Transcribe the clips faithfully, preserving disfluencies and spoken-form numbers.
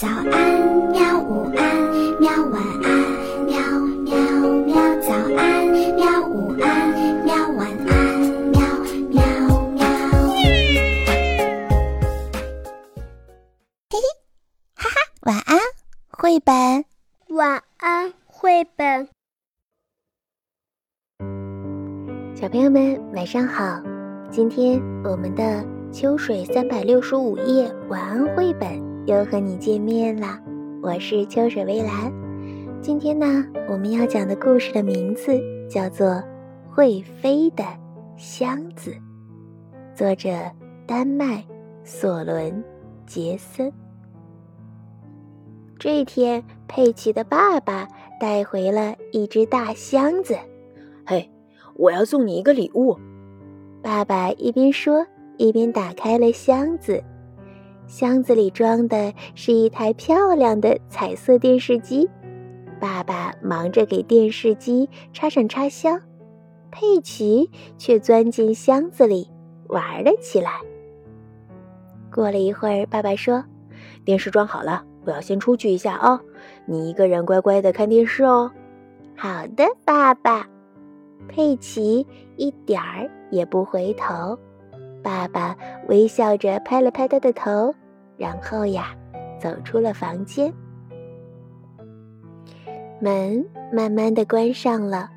早安喵，午安喵，晚安喵喵喵，早安喵，午安喵，晚安喵喵喵。嘿嘿，哈哈，晚安绘本，晚安绘本。小朋友们晚上好，今天我们的秋水三百六十五页晚安绘本又和你见面了，我是秋水微澜。今天呢，我们要讲的故事的名字叫做《会飞的箱子》，作者丹麦索伦·杰森。这天，佩奇的爸爸带回了一只大箱子。嘿，我要送你一个礼物。爸爸一边说，一边打开了箱子。箱子里装的是一台漂亮的彩色电视机，爸爸忙着给电视机插上插销，佩奇却钻进箱子里玩了起来。过了一会儿，爸爸说：“电视装好了，我要先出去一下哦，你一个人乖乖的看电视哦。”“好的，爸爸。”佩奇一点儿也不回头。爸爸微笑着拍了拍他的头，然后呀，走出了房间。门慢慢地关上了，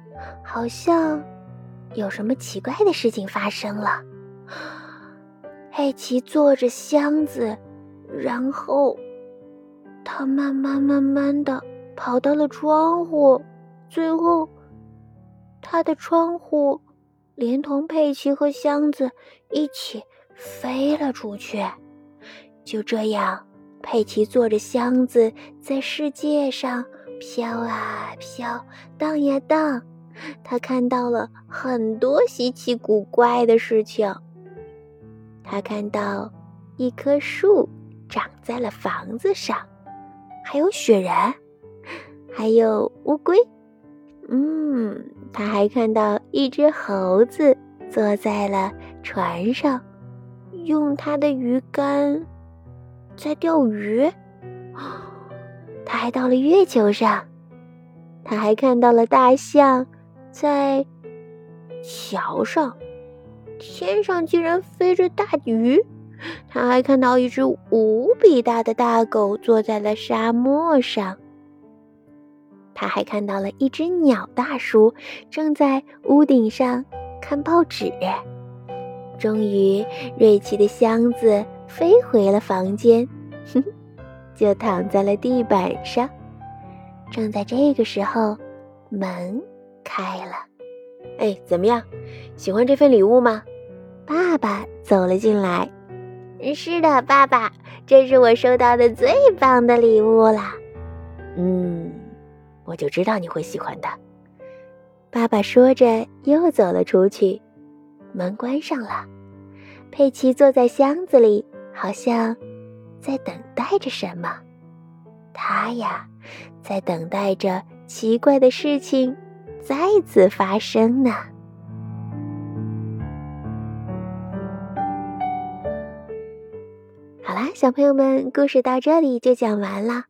好像有什么奇怪的事情发生了。佩奇坐着箱子，然后他慢慢慢慢地跑到了窗户，最后他的窗户连同佩奇和箱子一起飞了出去。就这样，佩奇坐着箱子在世界上飘啊飘，荡呀荡，他看到了很多稀奇古怪的事情。他看到一棵树长在了房子上，还有雪人，还有乌龟。嗯，他还看到一只猴子坐在了船上，用他的鱼竿在钓鱼。他还到了月球上，他还看到了大象在桥上，天上竟然飞着大鱼。他还看到一只无比大的大狗坐在了沙漠上。他还看到了一只鸟大叔正在屋顶上看报纸。终于，瑞奇的箱子飞回了房间，哼，就躺在了地板上。正在这个时候，门开了。哎，怎么样？喜欢这份礼物吗？爸爸走了进来。是的，爸爸，这是我收到的最棒的礼物了。嗯。我就知道你会喜欢的。爸爸说着又走了出去，门关上了。佩奇坐在箱子里，好像在等待着什么。他呀，在等待着奇怪的事情再次发生呢。好啦，小朋友们，故事到这里就讲完了。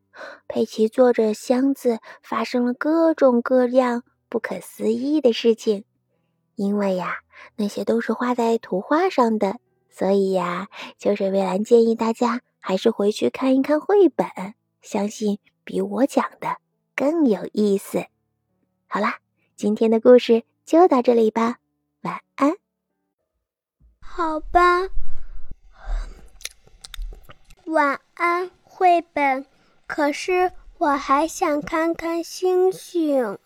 佩奇坐着箱子发生了各种各样不可思议的事情，因为呀，那些都是画在图画上的，所以呀，秋水微澜建议大家还是回去看一看绘本，相信比我讲的更有意思。好啦，今天的故事就到这里吧，晚安。好吧，晚安绘本。可是我还想看看星星。